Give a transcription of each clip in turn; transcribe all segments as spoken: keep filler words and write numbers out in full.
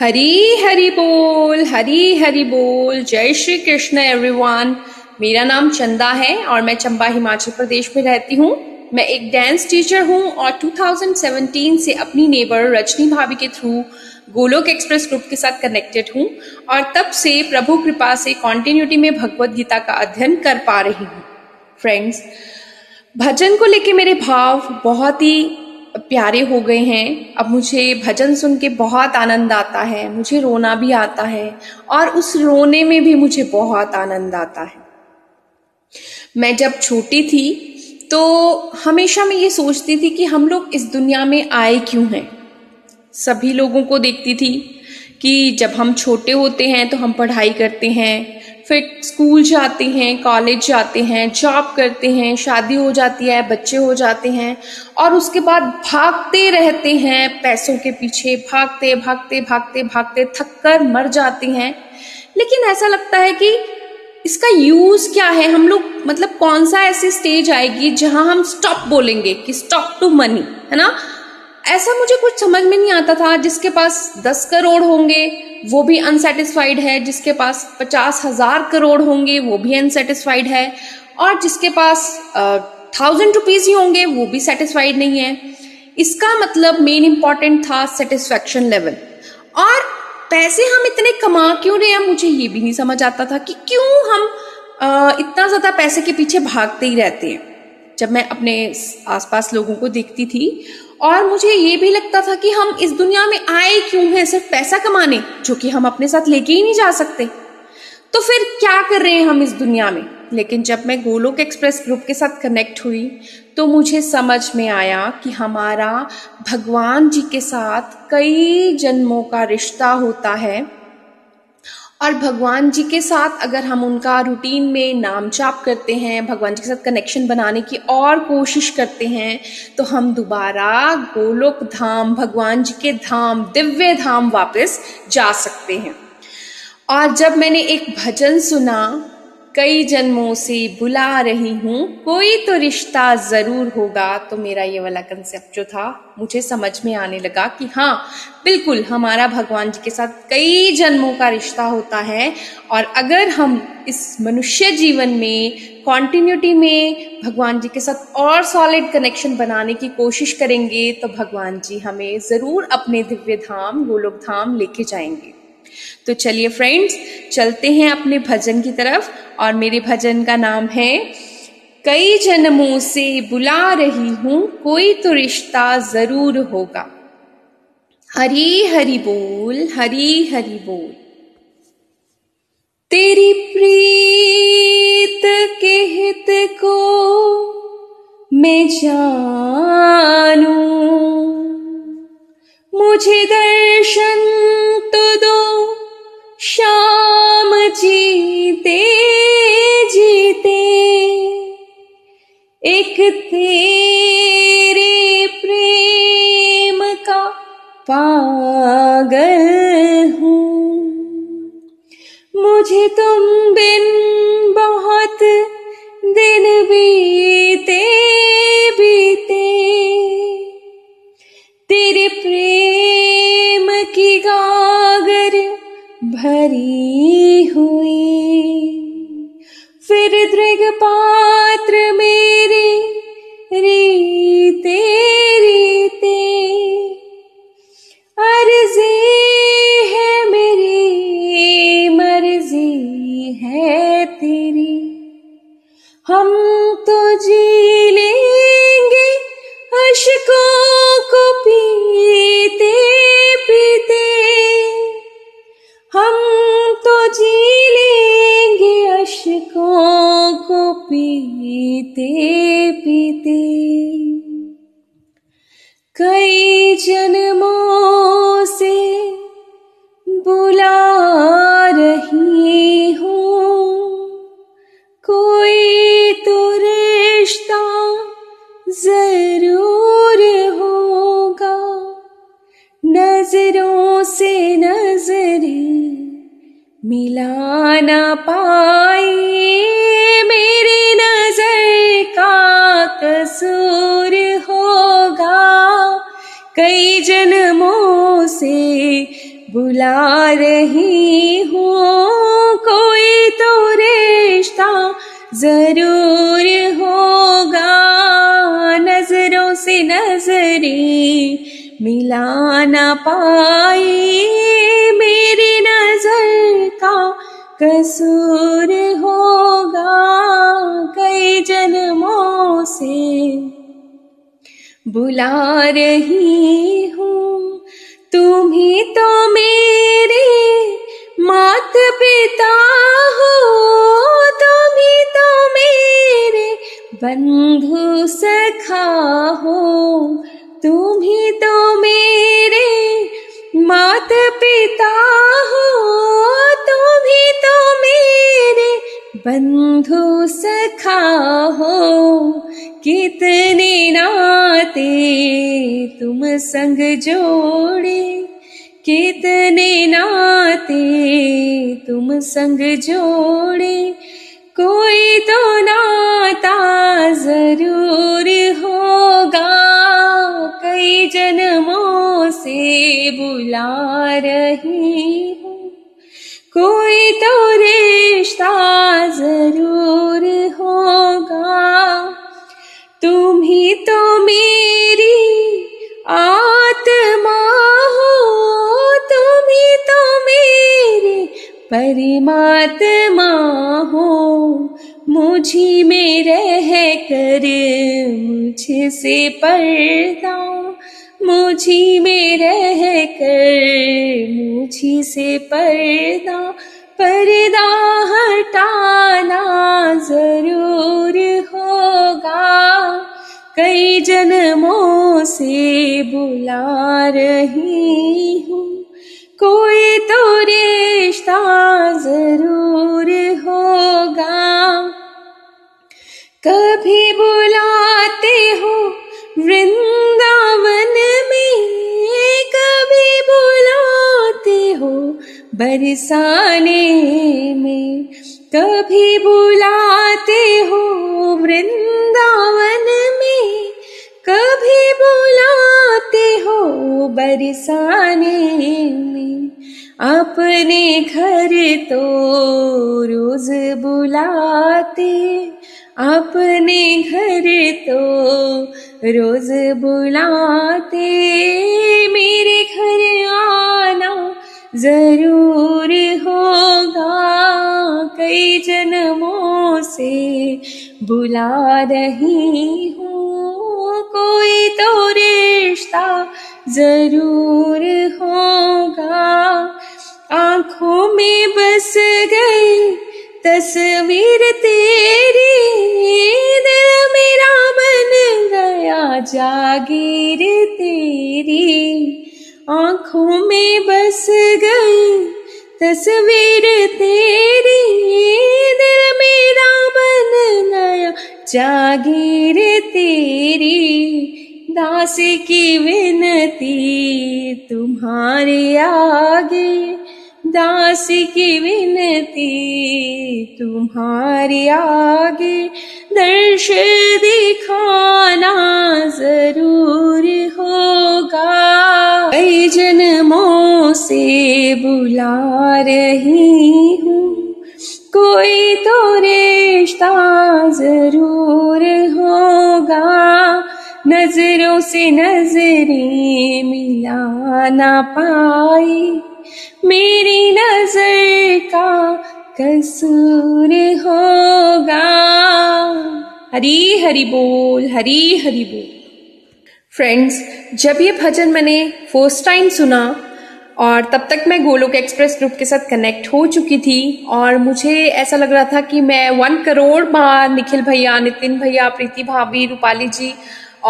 हरी हरि बोल, हरी हरि बोल। जय श्री कृष्ण एवरीवन। मेरा नाम चंदा है और मैं चंबा हिमाचल प्रदेश में रहती हूँ। मैं एक डांस टीचर हूँ और दो हज़ार सत्रह से अपनी नेबर रजनी भाभी के थ्रू गोलोक एक्सप्रेस ग्रुप के साथ कनेक्टेड हूँ और तब से प्रभु कृपा से कॉन्टिन्यूटी में भगवद गीता का अध्ययन कर पा रही हूँ। फ्रेंड्स, भजन को लेके मेरे भाव बहुत ही प्यारे हो गए हैं। अब मुझे भजन सुन के बहुत आनंद आता है, मुझे रोना भी आता है और उस रोने में भी मुझे बहुत आनंद आता है। मैं जब छोटी थी तो हमेशा मैं ये सोचती थी कि हम लोग इस दुनिया में आए क्यों हैं। सभी लोगों को देखती थी कि जब हम छोटे होते हैं तो हम पढ़ाई करते हैं, फिर स्कूल जाते हैं, कॉलेज जाते हैं, जॉब करते हैं, शादी हो जाती है, बच्चे हो जाते हैं और उसके बाद भागते रहते हैं पैसों के पीछे, भागते भागते भागते भागते थक कर मर जाते हैं। लेकिन ऐसा लगता है कि इसका यूज क्या है, हम लोग मतलब कौन सा ऐसी स्टेज आएगी जहां हम स्टॉप बोलेंगे कि स्टॉप टू मनी, है ना। ऐसा मुझे कुछ समझ में नहीं आता था। जिसके पास दस करोड़ होंगे वो भी अनसेटिस्फाइड है, जिसके पास पचास हजार करोड़ होंगे वो भी अनसेटिस्फाइड है और जिसके पास थाउजेंड रुपीज ही होंगे वो भी सेटिस्फाइड नहीं है। इसका मतलब मेन इम्पॉर्टेंट था सेटिस्फेक्शन लेवल। और पैसे हम इतने कमा क्यों रहे हैं, मुझे ये भी नहीं समझ आता था कि क्यों हम आ, इतना ज्यादा पैसे के पीछे भागते ही रहते हैं। जब मैं अपने आसपास लोगों को देखती थी और मुझे ये भी लगता था कि हम इस दुनिया में आए क्यों हैं, सिर्फ पैसा कमाने, जो कि हम अपने साथ लेके ही नहीं जा सकते, तो फिर क्या कर रहे हैं हम इस दुनिया में। लेकिन जब मैं गोलोक एक्सप्रेस ग्रुप के साथ कनेक्ट हुई तो मुझे समझ में आया कि हमारा भगवान जी के साथ कई जन्मों का रिश्ता होता है और भगवान जी के साथ अगर हम उनका रूटीन में नाम जाप करते हैं, भगवान जी के साथ कनेक्शन बनाने की और कोशिश करते हैं, तो हम दोबारा गोलोक धाम, भगवान जी के धाम, दिव्य धाम वापस जा सकते हैं। और जब मैंने एक भजन सुना, कई जन्मों से बुला रही हूँ, कोई तो रिश्ता ज़रूर होगा, तो मेरा ये वाला कंसेप्ट जो था मुझे समझ में आने लगा कि हाँ बिल्कुल, हमारा भगवान जी के साथ कई जन्मों का रिश्ता होता है और अगर हम इस मनुष्य जीवन में कॉन्टिन्यूटी में भगवान जी के साथ और सॉलिड कनेक्शन बनाने की कोशिश करेंगे तो भगवान जी हमें ज़रूर अपने दिव्य धाम गोलोक धाम लेके जाएंगे। तो चलिए फ्रेंड्स, चलते हैं अपने भजन की तरफ और मेरे भजन का नाम है कई जन्मों से बुला रही हूँ, कोई तो रिश्ता जरूर होगा। हरी हरि बोल, हरी हरि बोल। तेरी प्रीत के हित को मैं जानूं, मुझे दर्शन तो दो श्याम जीते जीते, एक तेरे प्रेम का पागल हूँ, मुझे तुम बिन बहुत दिन बीते बीते, तेरे प्रेम की गागर भरी हुई, फिर दृग पात्र मेरे रीते रीते, अर्जी है मेरी मर्जी है तेरी, हम तो जी लेंगे अशकों को पीते पीते, हम तो जी लेंगे अशकों को पीते पीते कई जन्मों से बुला रही हूँ, कोई तो रिश्ता जरूर होगा। नजरों से नजरें मिला ना पाए, मेरी नजर का कसूर होगा। कई जन्मों से बुला रही हूँ, कोई तो रिश्ता जरूर होगा। नजरों से नजरें मिला ना पाए, मेरी नजर का कसूर होगा। कई जन्मों से बुला रही हूँ, तुम्ही तो मेरे मात पिता हो, तुम्ही तो मेरे बंधु सखा हो, तुम्ही तो मेरे मात पिता हो, तुम्ही तो मेरे बंधु सखा हो। कितने नाते तुम संग जोड़े, कितने नाते तुम संग जोड़े, कोई तो नाता जरूर होगा। कई जन्मों से बुला रही हूँ, कोई तो रिश्ता जरूर होगा। तुम ही तो मेरी आत्मा हो, तुम ही तो मेरे परमात्मा हो। मुझी में रह कर मुझसे पर्दा, मुझी में रह कर मुझी से पर्दा, पर्दा हटाना जरूर होगा। कई जन्मों से बुला रही हूँ, कोई तो रिश्ता जरूर होगा। कभी बुलाते हो वृंदावन में, कभी बुलाते हो बरसाने में, कभी बुलाते हो वृंदावन में, कभी बुलाते हो बरसाने में। अपने घर तो रोज बुलाते, अपने घर तो रोज बुलाते, मेरे घर आना जरूर होगा। कई जन्मों से बुला रही हूँ, कोई तो रिश्ता जरूर होगा। आँखों में बस गई तस्वीर तेरी, दिल मेरा बन गया जागीर तेरी। आँखों में बस गई तस्वीर तेरी, दिल मेरा बन गया जागीर तेरी। दास की विनती तुम्हारे आगे, दास की विनती तुम्हारे आगे, दर्श दिखाना जरूर होगा। कई जन्मों से बुला रही हूँ, कोई तो रिश्ता जरूर होगा। नजरों से नजरें मिला ना पाई, मेरी नजर का कसूर होगा। हरी हरी बोल, हरी हरी बोल। फ्रेंड्स, जब ये भजन मैंने फर्स्ट टाइम सुना और तब तक मैं गोलोक एक्सप्रेस ग्रुप के साथ कनेक्ट हो चुकी थी और मुझे ऐसा लग रहा था कि मैं वन करोड़ माँ निखिल भैया, नितिन भैया, प्रीति भाभी, रूपाली जी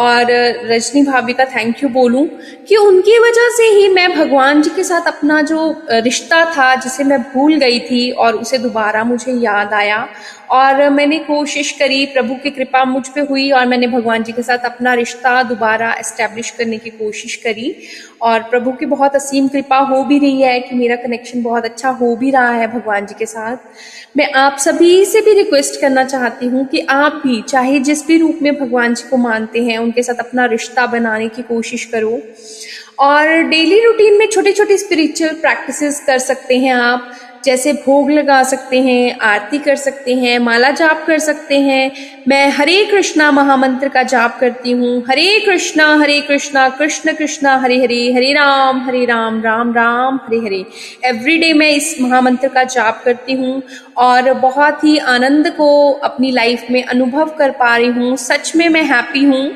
और रजनी भाभी का थैंक यू बोलूं कि उनकी वजह से ही मैं भगवान जी के साथ अपना जो रिश्ता था जिसे मैं भूल गई थी और उसे दोबारा मुझे याद आया और मैंने कोशिश करी, प्रभु की कृपा मुझ पे हुई और मैंने भगवान जी के साथ अपना रिश्ता दोबारा एस्टेब्लिश करने की कोशिश करी और प्रभु की बहुत असीम कृपा हो भी रही है कि मेरा कनेक्शन बहुत अच्छा हो भी रहा है भगवान जी के साथ। मैं आप सभी से भी रिक्वेस्ट करना चाहती हूँ कि आप भी चाहे जिस भी रूप में भगवान जी को मानते हैं उनके साथ अपना रिश्ता बनाने की कोशिश करो और डेली रूटीन में छोटे छोटे स्पिरिचुअल प्रैक्टिसेस कर सकते हैं आप, जैसे भोग लगा सकते हैं, आरती कर सकते हैं, माला जाप कर सकते हैं। मैं हरे कृष्णा महामंत्र का जाप करती हूँ, हरे कृष्णा हरे कृष्णा कृष्ण कृष्णा हरे हरे, हरे राम हरे राम राम राम हरे हरे। एवरीडे मैं इस महामंत्र का जाप करती हूँ और बहुत ही आनंद को अपनी लाइफ में अनुभव कर पा रही हूँ। सच में मैं हैप्पी हूँ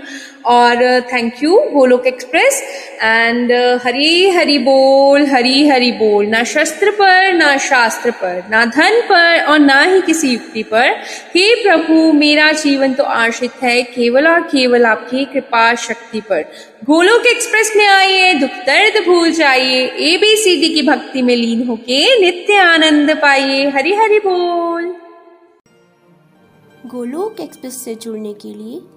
और thank you Golok express and Hari Hari बोल, हरी हरी बोल। ना शस्त्र पर, ना शास्त्र पर, ना धन पर और ना ही किसी युक्ति पर, हे प्रभु मेरा जीवन तो आश्रित है केवल और केवल आपकी कृपा शक्ति पर। गोलोक एक्सप्रेस में आइए, दुख दर्द भूल जाइए, एबीसीडी की भक्ति में लीन होके नित्य आनंद पाइए। हरी हरी बोल। गोलोक एक्सप्रेस से जुड़ने के लिए